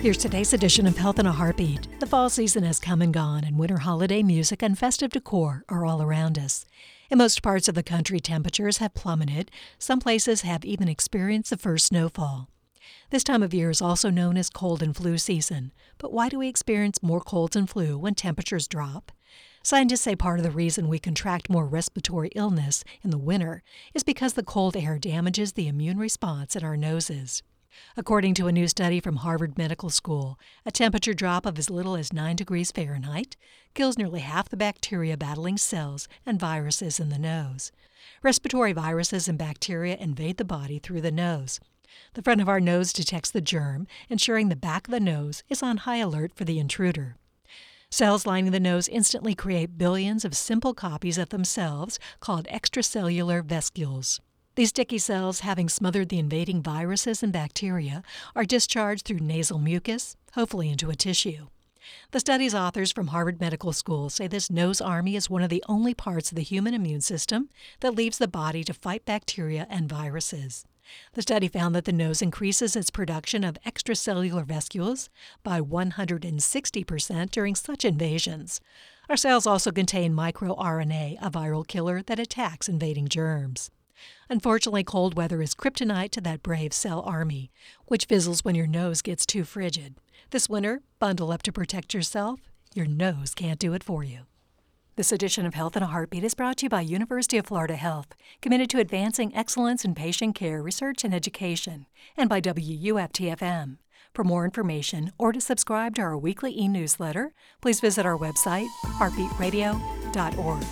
Here's today's edition of Health in a Heartbeat. The fall season has come and gone, and winter holiday music and festive decor are all around us. In most parts of the country, temperatures have plummeted. Some places have even experienced the first snowfall. This time of year is also known as cold and flu season. But why do we experience more colds and flu when temperatures drop? Scientists say part of the reason we contract more respiratory illness in the winter is because the cold air damages the immune response in our noses. According to a new study from Harvard Medical School, a temperature drop of as little as 9 degrees Fahrenheit kills nearly half the bacteria battling cells and viruses in the nose. Respiratory viruses and bacteria invade the body through the nose. The front of our nose detects the germ, ensuring the back of the nose is on high alert for the intruder. Cells lining the nose instantly create billions of simple copies of themselves called extracellular vesicles. These sticky cells, having smothered the invading viruses and bacteria, are discharged through nasal mucus, hopefully into a tissue. The study's authors from Harvard Medical School say this nose army is one of the only parts of the human immune system that leaves the body to fight bacteria and viruses. The study found that the nose increases its production of extracellular vesicles by 160% during such invasions. Our cells also contain microRNA, a viral killer that attacks invading germs. Unfortunately, cold weather is kryptonite to that brave cell army, which fizzles when your nose gets too frigid. This winter, bundle up to protect yourself. Your nose can't do it for you. This edition of Health in a Heartbeat is brought to you by University of Florida Health, committed to advancing excellence in patient care, research, and education, and by WUFTFM. For more information or to subscribe to our weekly e-newsletter, please visit our website, heartbeatradio.org.